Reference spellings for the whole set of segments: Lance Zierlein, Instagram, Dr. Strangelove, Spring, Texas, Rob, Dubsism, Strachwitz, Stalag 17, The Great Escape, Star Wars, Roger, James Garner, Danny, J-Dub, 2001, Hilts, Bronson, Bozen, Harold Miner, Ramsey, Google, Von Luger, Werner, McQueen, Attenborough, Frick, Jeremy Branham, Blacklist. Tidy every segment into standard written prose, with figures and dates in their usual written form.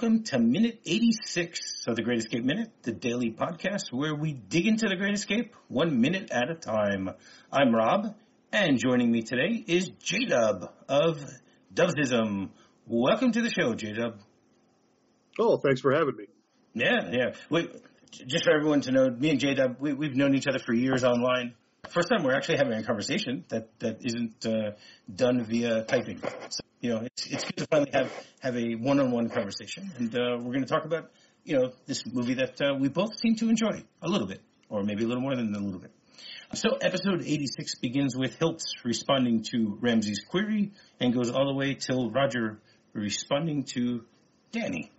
welcome to Minute 86 of The Great Escape Minute, the daily podcast where we dig into The Great Escape 1 minute at a time. I'm Rob, and joining me today is J-Dub of Dubsism. Welcome to the show, J-Dub. Oh, thanks for having me. Yeah. Wait, just for everyone to know, me and J-Dub, we've known each other for years online. First time we're actually having a conversation that isn't done via typing. So, you know, it's good to finally have a one-on-one conversation. And we're going to talk about, you know, this movie that we both seem to enjoy a little bit, or maybe a little more than a little bit. So episode 86 begins with Hilts responding to Ramsey's query and goes all the way till Roger responding to Danny.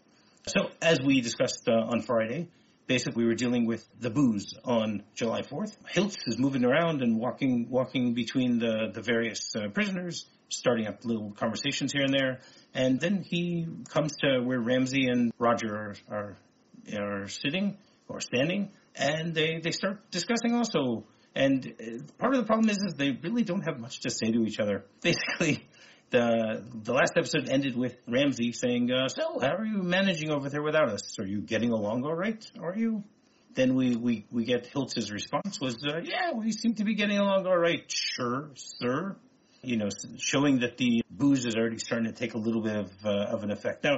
So as we discussed on Friday, basically, we were dealing with the booze on July 4th. Hilts is moving around and walking between the various prisoners, starting up little conversations here and there. And then he comes to where Ramsey and Roger are sitting or standing, and they start discussing also. And part of the problem is they really don't have much to say to each other. Basically, the last episode ended with Ramsey saying, so how are you managing over there without us? Are you getting along all right? Are you? Then we get Hilts' response was, yeah, we seem to be getting along all right. Sure, sir. You know, showing that the booze is already starting to take a little bit of an effect. Now,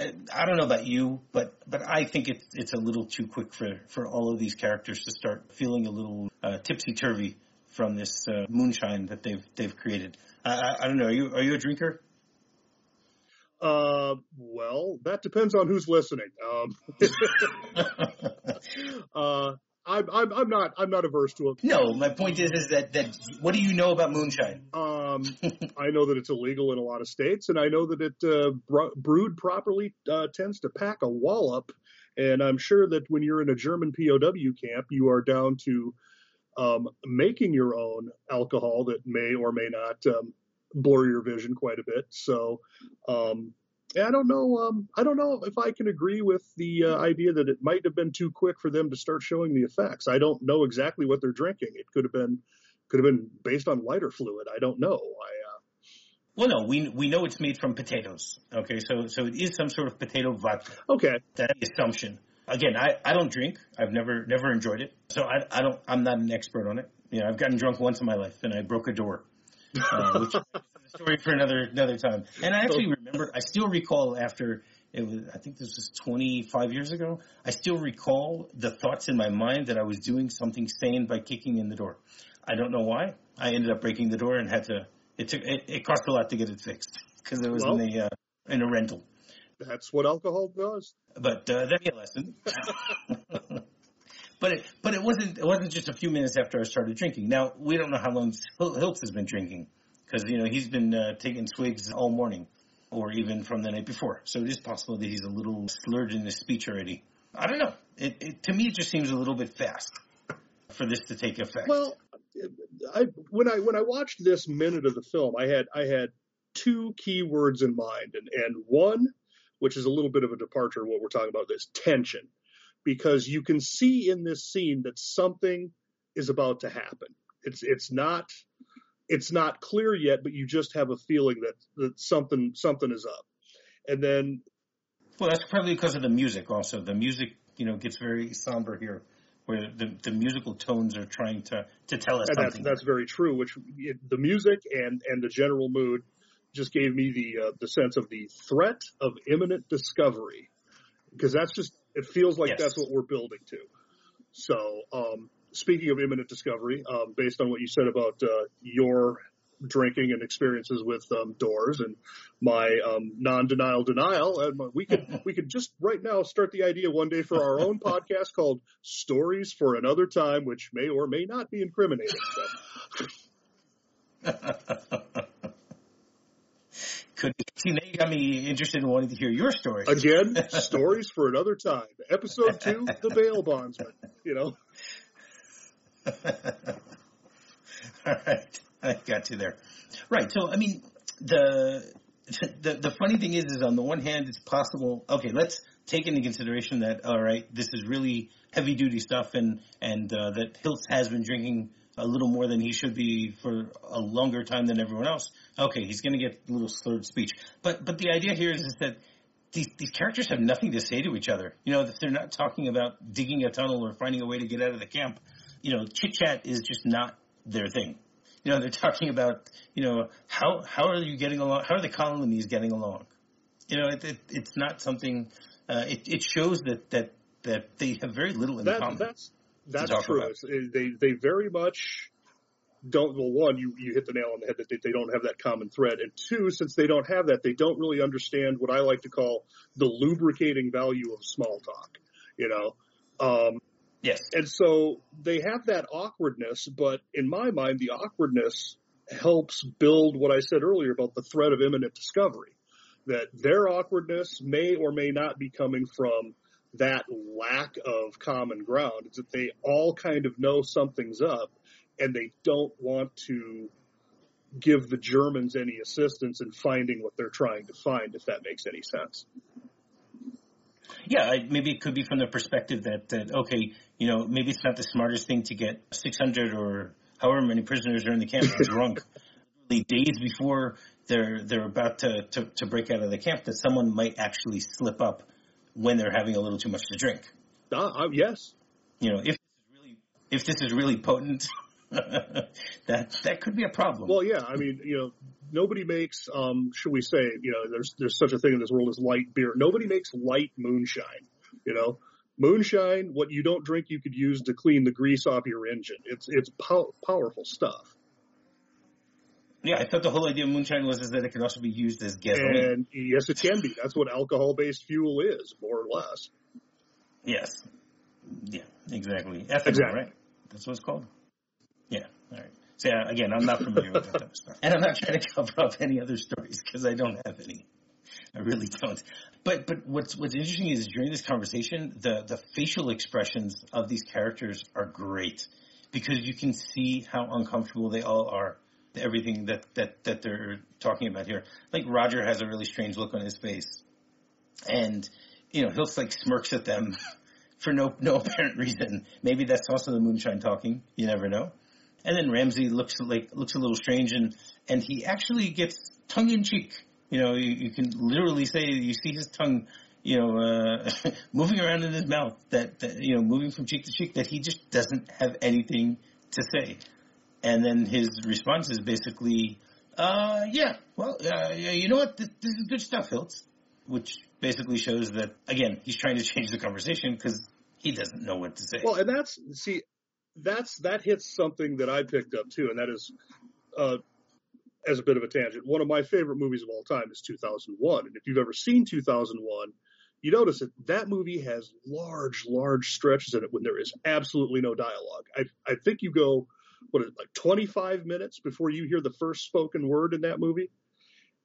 I don't know about you, but I think it's a little too quick for all of these characters to start feeling a little tipsy-turvy from this moonshine that they've created. I don't know. Are you a drinker? Well, that depends on who's listening. I'm not averse to it. No, my point is that what do you know about moonshine? I know that it's illegal in a lot of states, and I know that it brewed properly tends to pack a wallop. And I'm sure that when you're in a German POW camp, you are down to making your own alcohol that may or may not blur your vision quite a bit. So I don't know if I can agree with the idea that it might have been too quick for them to start showing the effects. I don't know exactly what they're drinking. It could have been based on lighter fluid. I don't know. Well, no, we know it's made from potatoes. Okay, so it is some sort of potato vodka. Okay, that's the assumption. Again, I don't drink. I've never enjoyed it. So I'm not an expert on it. You know, I've gotten drunk once in my life and I broke a door, which is a story for another time. And I actually remember, I still recall after it was, I think this was 25 years ago. I still recall the thoughts in my mind that I was doing something sane by kicking in the door. I don't know why. I ended up breaking the door and it cost a lot to get it fixed because it was in a rental. That's what alcohol does. But that'd be a lesson. But it wasn't just a few minutes after I started drinking. Now we don't know how long Hilts has been drinking because you know he's been taking swigs all morning, or even from the night before. So it is possible that he's a little slurred in his speech already. I don't know. To me, it just seems a little bit fast for this to take effect. Well, when I watched this minute of the film, I had two key words in mind, and one, which is a little bit of a departure of what we're talking about, is tension. Because you can see in this scene that something is about to happen. It's not clear yet, but you just have a feeling that something is up. And then... Well, that's probably because of the music also. The music, you know, gets very somber here, where the musical tones are trying to tell us something. That's very true, the music and the general mood just gave me the sense of the threat of imminent discovery, because that's just, it feels like that's what we're building to. So speaking of imminent discovery, based on what you said about your drinking and experiences with doors and my non-denial denial, and we could just right now start the idea one day for our own podcast called Stories for Another Time, which may or may not be incriminating. So. See, now you got me interested in wanting to hear your stories. Again, stories for another time. Episode 2, The Bail Bondsman, you know. All right. I got you there. Right. So, I mean, the funny thing is on the one hand, it's possible. Okay, let's take into consideration that, all right, this is really heavy-duty stuff and that Hilts has been drinking a little more than he should be for a longer time than everyone else. Okay, he's going to get a little slurred speech. But the idea here is that these characters have nothing to say to each other. You know, they're not talking about digging a tunnel or finding a way to get out of the camp. You know, chit-chat is just not their thing. You know, they're talking about, you know, how are you getting along? How are the colonies getting along? You know, it's not something it shows that they have very little in common. That's true. They very much don't. Well, one, you hit the nail on the head that they don't have that common thread. And two, since they don't have that, they don't really understand what I like to call the lubricating value of small talk, you know. Yes. And so they have that awkwardness, but in my mind, the awkwardness helps build what I said earlier about the threat of imminent discovery, that their awkwardness may or may not be coming from that lack of common ground. It's that they all kind of know something's up and they don't want to give the Germans any assistance in finding what they're trying to find, if that makes any sense. Yeah, maybe it could be from the perspective that, okay, you know, maybe it's not the smartest thing to get 600 or however many prisoners are in the camp drunk days before they're about to break out of the camp, that someone might actually slip up when they're having a little too much to drink. Yes. You know, if this is really potent, that could be a problem. Well, yeah, I mean, you know, nobody makes, should we say, you know, there's such a thing in this world as light beer. Nobody makes light moonshine, you know. Moonshine, what you don't drink, you could use to clean the grease off your engine. It's powerful stuff. Yeah, I thought the whole idea of moonshine was that it can also be used as gasoline. And yes, it can be. That's what alcohol-based fuel is, more or less. Yes. Yeah, exactly. Ethanol, exactly. Right? That's what it's called? Yeah, all right. So, yeah, again, I'm not familiar with that type of stuff. And I'm not trying to cover up any other stories because I don't have any. I really don't. But what's interesting is during this conversation, the facial expressions of these characters are great because you can see how uncomfortable they all are. Everything that they're talking about here. Like Roger has a really strange look on his face. And, you know, Hilts like smirks at them for no apparent reason. Maybe that's also the moonshine talking. You never know. And then Ramsey looks a little strange and he actually gets tongue in cheek. You know, you can literally say you see his tongue, you know, moving around in his mouth, that, you know, moving from cheek to cheek, that he just doesn't have anything to say. And then his response is basically, you know what? This is good stuff, Hilts, which basically shows that, again, he's trying to change the conversation because he doesn't know what to say. Well, and that hits something that I picked up, too, and that is, as a bit of a tangent, one of my favorite movies of all time is 2001. And if you've ever seen 2001, you notice that movie has large stretches in it when there is absolutely no dialogue. I think you go... what is it, like 25 minutes before you hear the first spoken word in that movie?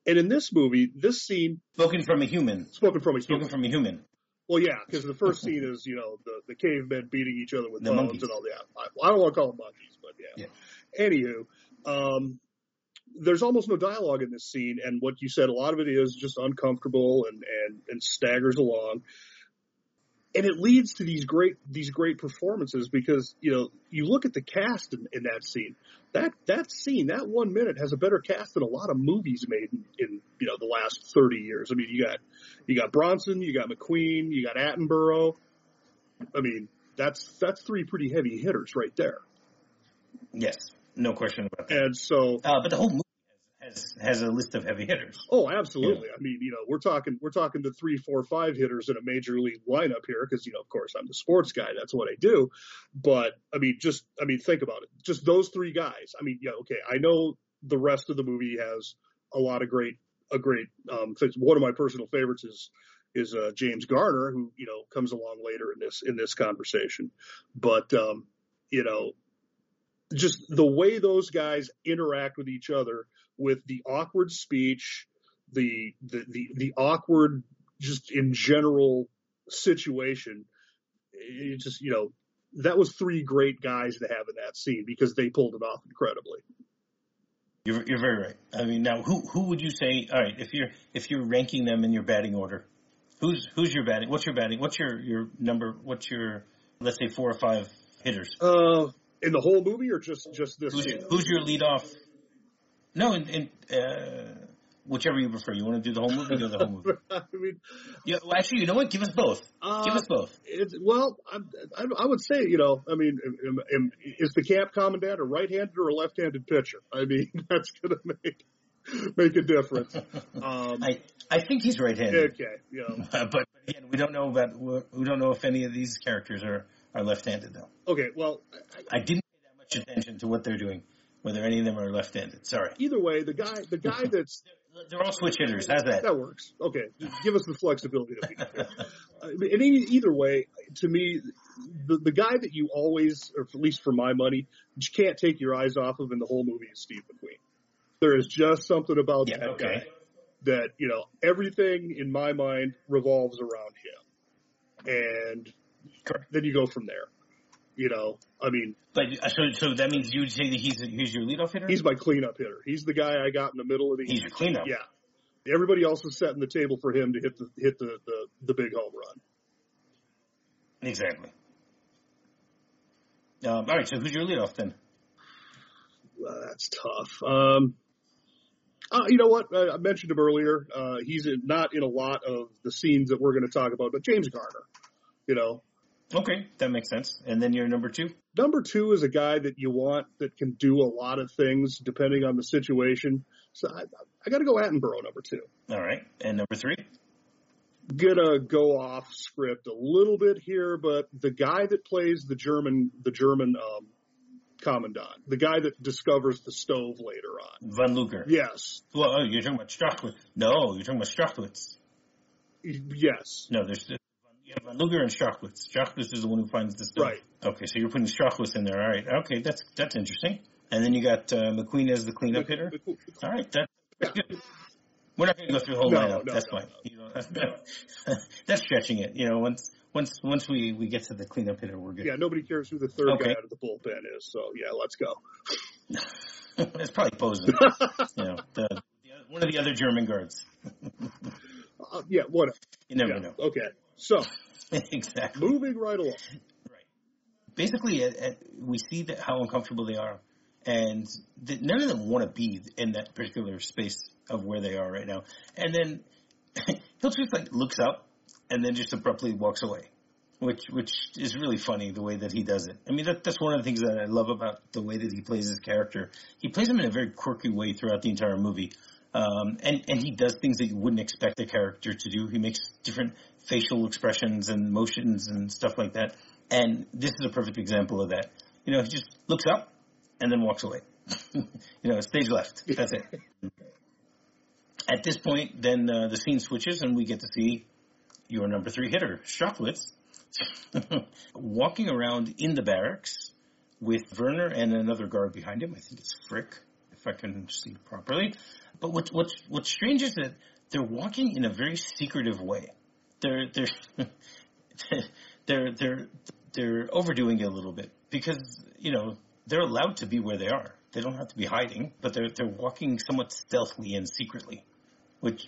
And in this movie, this scene... Spoken from a human. Well, yeah, because the first scene is, you know, the cavemen beating each other with bones and all that. I don't want to call them monkeys, but yeah. Anywho, there's almost no dialogue in this scene, and what you said, a lot of it is just uncomfortable and staggers along. And it leads to these great performances because, you know, you look at the cast in that scene. That 1 minute has a better cast than a lot of movies made in you know, the last 30 years. I mean, you got Bronson, you got McQueen, you got Attenborough. I mean, that's three pretty heavy hitters right there. Yes, no question about that. And so, but the whole movie has a list of heavy hitters. Oh, absolutely. Yeah. I mean, you know, we're talking to 3, 4, 5 hitters in a major league lineup here because, you know, of course, I'm the sports guy. That's what I do. But I mean, think about it. Just those three guys. I mean, yeah, okay. I know the rest of the movie has a lot of great things. One of my personal favorites is James Garner, who, you know, comes along later in this conversation. But you know, just the way those guys interact with each other, with the awkward speech, the awkward just in general situation, it just, you know, that was three great guys to have in that scene because they pulled it off incredibly. You're very right. I mean, now who would you say? All right, if you're ranking them in your batting order, who's your batting? What's your batting? What's your number? What's your, let's say, 4 or 5 hitters? In the whole movie or just this? Who's your leadoff? No, Whichever you prefer. You want to do the whole movie or do the whole movie? I mean, yeah, well, actually, you know what? Give us both. Give us both. Well, I would say, you know, I mean, is the camp commandant a right-handed or a left-handed pitcher? I mean, that's going to make a difference. I think he's right-handed. Okay, yeah. But again, we don't know if any of these characters are left-handed though. Okay, well, I didn't pay that much attention to what they're doing, whether any of them are left-handed. Sorry. Either way, the guy that's they're all switch hitters. How's that? That works. Okay, give us the flexibility. And either way, to me, the guy that you always, or at least for my money, you can't take your eyes off of in the whole movie is Steve McQueen. There is just something about that guy that, you know, everything in my mind revolves around him. And then you go from there. You know, I mean. But so that means you would say that he's your leadoff hitter? He's my cleanup hitter. He's the guy I got in the middle of the. He's your cleanup. Yeah. Everybody else was setting the table for him to hit the big home run. Exactly. All right. So who's your leadoff then? That's tough. You know what? I mentioned him earlier. He's not in a lot of the scenes that we're going to talk about, but James Garner, you know. Okay, that makes sense. And then you're number two? Number two is a guy that you want that can do a lot of things depending on the situation. So I got to go Attenborough, number two. All right. And number three? Gonna go off script a little bit here, but the guy that plays the German commandant, the guy that discovers the stove later on. Von Luger. Yes. Well, oh, you're talking about Strachwitz. No, you're talking about Strachwitz. Yes. No, there's Von Luger and Strachwitz. Strachwitz is the one who finds the stove. Right. Okay, so you're putting Strachwitz in there. All right. Okay, that's interesting. And then you got McQueen as the cleanup hitter. All right, that's good. We're not going to go through the whole lineup. That's fine. No. That's stretching it. You know, once we get to the cleanup hitter, we're good. Yeah, nobody cares who the third guy out of the bullpen is. So yeah, let's go. It's probably Bozen. You know, one of the other German guards. Yeah, whatever. You never know. Okay, so exactly. Moving right along. Right. Basically, we see that how uncomfortable they are. And none of them want to be in that particular space of where they are right now. And then Hilts just like looks up and then just abruptly walks away, which is really funny the way that he does it. I mean, that's one of the things that I love about the way that he plays his character. He plays him in a very quirky way throughout the entire movie. And he does things that you wouldn't expect a character to do. He makes different facial expressions and motions and stuff like that. And this is a perfect example of that. You know, he just looks up. And then walks away. You know, stage left. That's it. At this point, then the scene switches, and we get to see your number three hitter, Strachwitz, walking around in the barracks with Werner and another guard behind him. I think it's Frick, if I can see properly. But what's strange is that they're walking in a very secretive way. They're overdoing it a little bit because, you know. They're allowed to be where they are. They don't have to be hiding, but they're walking somewhat stealthily and secretly, which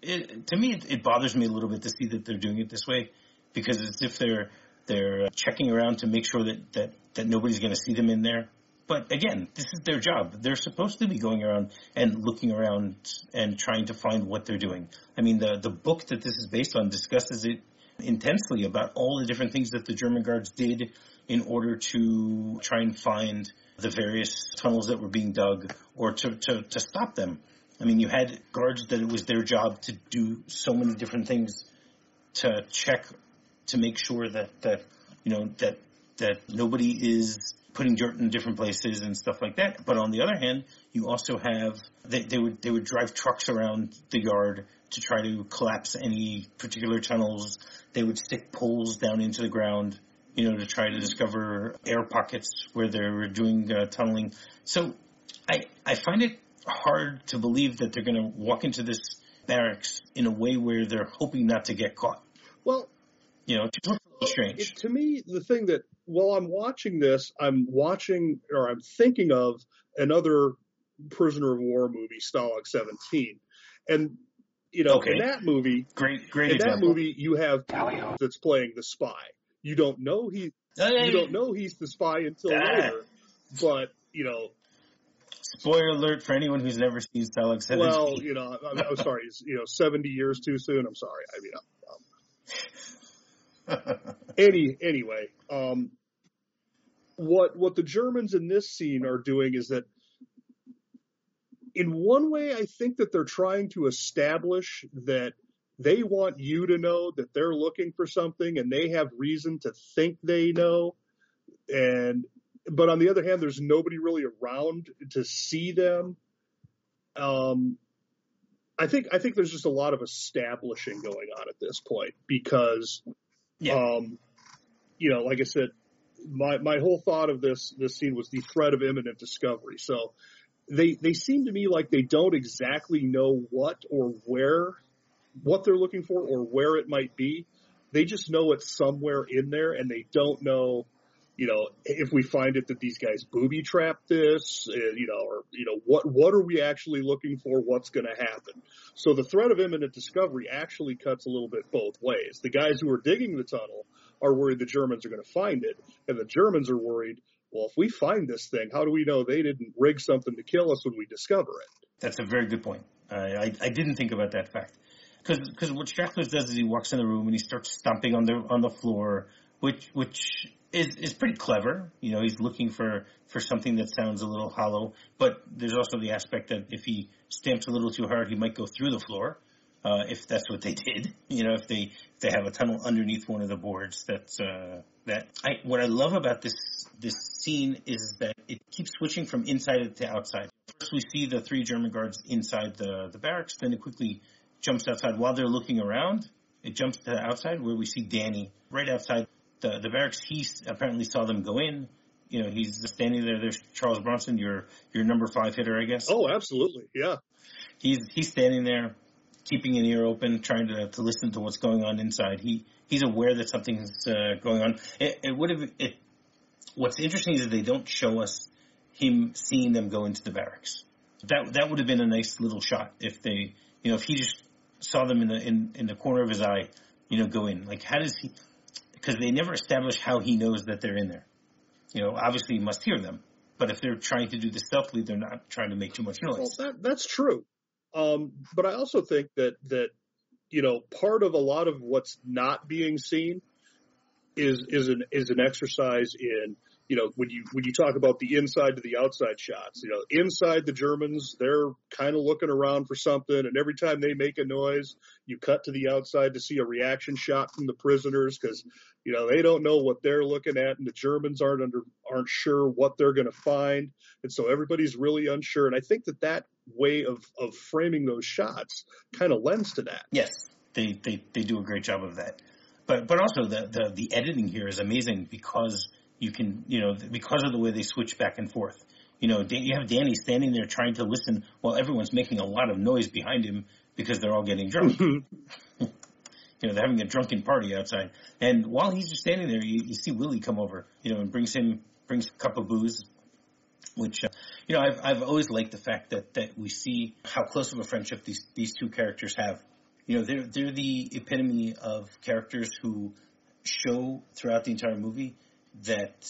to me it bothers me a little bit to see that they're doing it this way, because it's if they're checking around to make sure that nobody's going to see them in there. But again, this is their job. They're supposed to be going around and looking around and trying to find what they're doing. I mean, the book that this is based on discusses it intensely about all the different things that the German guards did in order to try and find the various tunnels that were being dug or to stop them. I mean, you had guards that it was their job to do so many different things to check, to make sure that nobody is putting dirt in different places and stuff like that. But on the other hand, you also have they would drive trucks around the yard to try to collapse any particular tunnels. They would stick poles down into the ground, you know, to try to discover air pockets where they were doing tunneling. So I find it hard to believe that they're going to walk into this barracks in a way where they're hoping not to get caught. Well, you know, it's strange. To me, the thing that while I'm watching this, I'm thinking of another prisoner of war movie, Stalag 17. And, you know, in that movie, great example. That movie, you have that's playing the spy. You don't know he's the spy until later, but you know. Spoiler alert for anyone who's never seen Stalag 17. Well, you know, I'm sorry. It's, you know, 70 years too soon. I'm sorry. I mean, anyway, what the Germans in this scene are doing is that in one way, I think that they're trying to establish that they want you to know that they're looking for something and they have reason to think they know. But on the other hand, there's nobody really around to see them. I think there's just a lot of establishing going on at this point because, you know, like I said, my whole thought of this scene was the threat of imminent discovery. So they seem to me like they don't exactly know what or where, what they're looking for or where it might be. They just know it's somewhere in there and they don't know, you know, if we find it that these guys booby trap this, you know, or, you know, what are we actually looking for? What's going to happen? So the threat of imminent discovery actually cuts a little bit both ways. The guys who are digging the tunnel are worried the Germans are going to find it. And the Germans are worried, well, if we find this thing, how do we know they didn't rig something to kill us when we discover it? That's a very good point. I didn't think about that fact. Because what Strachwitz does is he walks in the room and he starts stomping on the floor, which is pretty clever. You know, he's looking for something that sounds a little hollow. But there's also the aspect that if he stamps a little too hard, he might go through the floor, if that's what they did. You know, if they have a tunnel underneath one of the boards. What I love about this scene is that it keeps switching from inside to outside. First, we see the three German guards inside the barracks. Then it quickly jumps outside. While they're looking around, it jumps to the outside where we see Danny right outside the barracks. He apparently saw them go in. You know, he's standing there. There's Charles Bronson, your number 5 hitter, I guess. Oh, absolutely. Yeah. He's standing there, keeping an ear open, trying to listen to what's going on inside. He's aware that something's going on. What's interesting is that they don't show us him seeing them go into the barracks. That would have been a nice little shot if they, you know, if he just saw them in the corner of his eye, you know, go in. Like, how does he? Because they never establish how he knows that they're in there. You know, obviously he must hear them, but if they're trying to do this stealthily, they're not trying to make too much noise. Well, that's true. But I also think that you know, part of a lot of what's not being seen is an exercise in, you know, when you talk about the inside to the outside shots, you know, inside the Germans, they're kind of looking around for something. And every time they make a noise, you cut to the outside to see a reaction shot from the prisoners because, you know, they don't know what they're looking at. And the Germans aren't sure what they're going to find. And so everybody's really unsure. And I think that way of framing those shots kind of lends to that. Yes, they do a great job of that. But also the editing here is amazing because you can, you know, because of the way they switch back and forth. You know, you have Danny standing there trying to listen while everyone's making a lot of noise behind him because they're all getting drunk. Mm-hmm. You know, they're having a drunken party outside. And while he's just standing there, you see Willie come over, you know, and brings a cup of booze, which, you know, I've always liked the fact that we see how close of a friendship these two characters have. You know, they're the epitome of characters who show throughout the entire movie that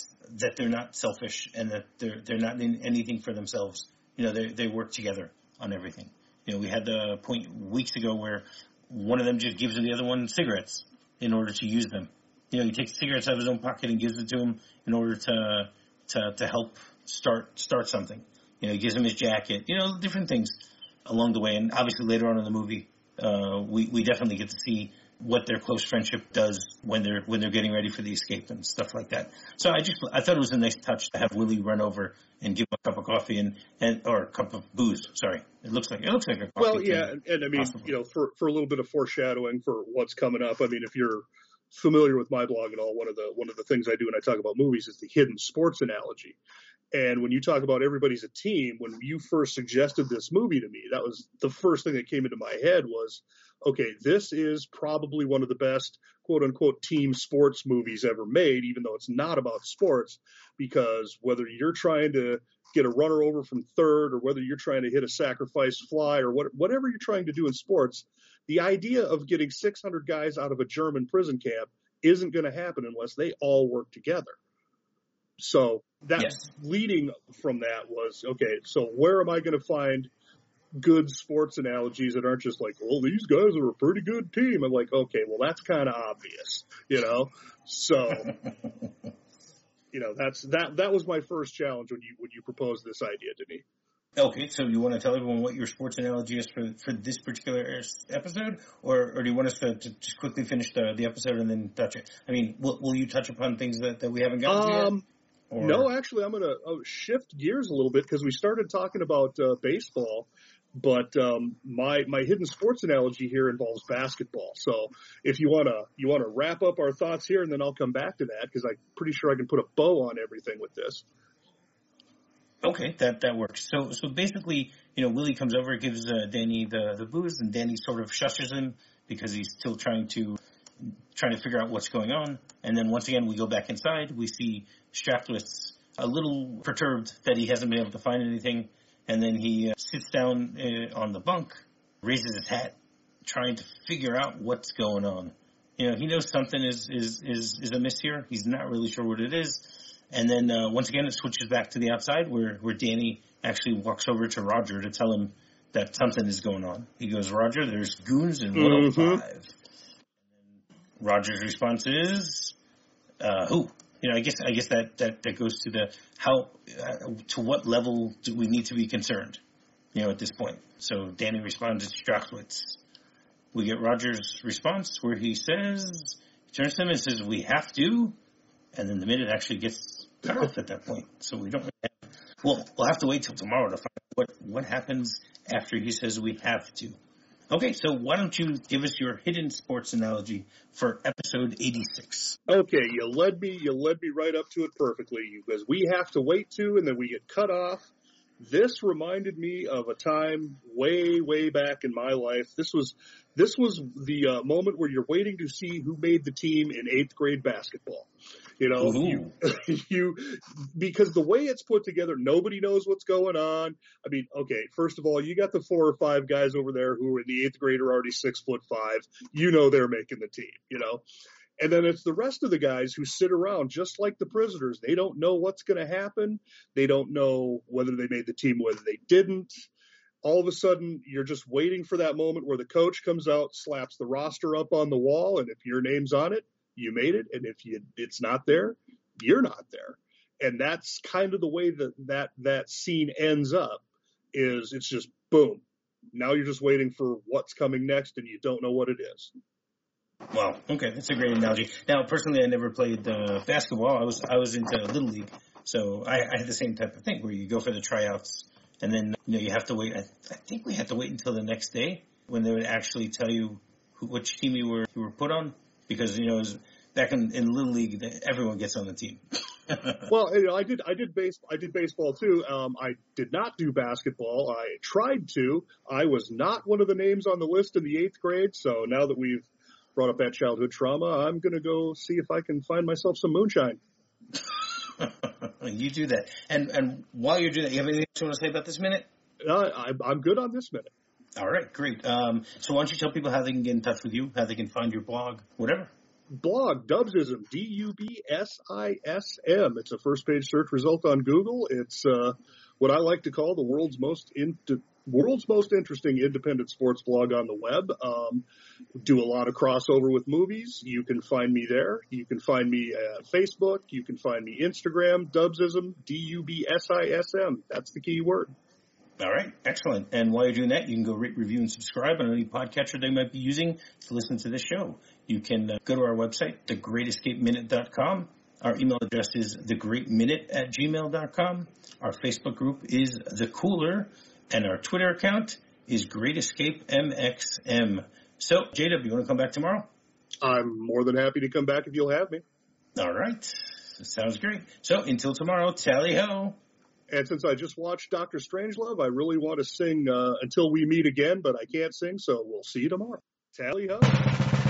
they're not selfish and that they're not in anything for themselves. You know, they work together on everything. You know, we had the point weeks ago where one of them just gives the other one cigarettes in order to use them. You know, he takes cigarettes out of his own pocket and gives it to him in order to help start something. You know, he gives him his jacket. You know, different things along the way. And obviously later on in the movie, we definitely get to see what their close friendship does when they're getting ready for the escape and stuff like that. So I thought it was a nice touch to have Willie run over and give him a cup of coffee or a cup of booze. Sorry, it looks like a coffee. Well, yeah, and I mean, possible. You know, for a little bit of foreshadowing for what's coming up. I mean, if you're familiar with my blog at all, one of the things I do when I talk about movies is the hidden sports analogy. And when you talk about everybody's a team, when you first suggested this movie to me, that was the first thing that came into my head was, okay, this is probably one of the best quote-unquote team sports movies ever made, even though it's not about sports, because whether you're trying to get a runner over from third or whether you're trying to hit a sacrifice fly or whatever you're trying to do in sports, the idea of getting 600 guys out of a German prison camp isn't going to happen unless they all work together. So that's leading from that was, okay, so where am I going to find good sports analogies that aren't just like, well, these guys are a pretty good team? I'm like, okay, well, that's kind of obvious, you know? So, you know, that was my first challenge when you proposed this idea to me. Okay, so you want to tell everyone what your sports analogy is for this particular episode, or do you want us to just quickly finish the episode and then touch it? I mean, will you touch upon things that we haven't gotten to yet? Or? No, actually, I'm going to shift gears a little bit because we started talking about baseball, but my hidden sports analogy here involves basketball. So if you want to wrap up our thoughts here, and then I'll come back to that because I'm pretty sure I can put a bow on everything with this. Okay, that works. So basically, you know, Willie comes over, gives Danny the booze, and Danny sort of shushes him because he's still trying to figure out what's going on. And then once again, we go back inside. We see Strachwitz a little perturbed that he hasn't been able to find anything. And then he sits down on the bunk, raises his hat, trying to figure out what's going on. You know, he knows something is amiss here. He's not really sure what it is. And then, once again, it switches back to the outside where Danny actually walks over to Roger to tell him that something is going on. He goes, Roger, there's goons in 105. And Roger's response is, who? You know, I guess that goes to the how, to what level do we need to be concerned, you know, at this point. So Danny responds, it's Strachwitz. We get Roger's response where he turns to him and says, we have to. And then the minute actually gets cut off at that point, so we don't really have. Well, we'll have to wait till tomorrow to find out what happens after he says we have to. Okay, so why don't you give us your hidden sports analogy for episode 86? Okay, you led me right up to it perfectly. Because we have to wait to, and then we get cut off. This reminded me of a time way, way back in my life. This was the moment where you're waiting to see who made the team in 8th grade basketball. You know, because the way it's put together, nobody knows what's going on. I mean, okay, first of all, you got the 4 or 5 guys over there who are in the 8th grade are already 6'5". You know they're making the team, you know. And then it's the rest of the guys who sit around just like the prisoners. They don't know what's going to happen. They don't know whether they made the team, whether they didn't. All of a sudden, you're just waiting for that moment where the coach comes out, slaps the roster up on the wall, and if your name's on it, you made it, and if it's not there, you're not there. And that's kind of the way that scene ends up, is it's just boom. Now you're just waiting for what's coming next, and you don't know what it is. Wow. Okay, that's a great analogy. Now, personally, I never played basketball. I was into Little League, so I had the same type of thing where you go for the tryouts, and then you know you have to wait. I think we had to wait until the next day when they would actually tell you which team you were put on. Because, you know, back in Little League, everyone gets on the team. Well, you know, I did baseball too. I did not do basketball. I tried to. I was not one of the names on the list in the 8th grade. So now that we've brought up that childhood trauma, I'm going to go see if I can find myself some moonshine. You do that. And while you're doing that, you have anything you want to say about this minute? I'm good on this minute. All right, great. So why don't you tell people how they can get in touch with you, how they can find your blog, whatever. Blog, Dubsism, Dubsism. It's a first-page search result on Google. It's what I like to call the world's most interesting independent sports blog on the web. Do a lot of crossover with movies. You can find me there. You can find me at Facebook. You can find me Instagram, Dubsism, Dubsism. That's the key word. All right, excellent. And while you're doing that, you can go rate, review, and subscribe on any podcatcher they might be using to listen to this show. You can go to our website, thegreatescapeminute.com. Our email address is thegreatminute@gmail.com. Our Facebook group is The Cooler, and our Twitter account is GreatEscapeMXM. So, J-Dub, you want to come back tomorrow? I'm more than happy to come back if you'll have me. All right, sounds great. So, until tomorrow, tally-ho. And since I just watched Dr. Strangelove, I really want to sing Until We Meet Again, but I can't sing, so we'll see you tomorrow. Tally-ho.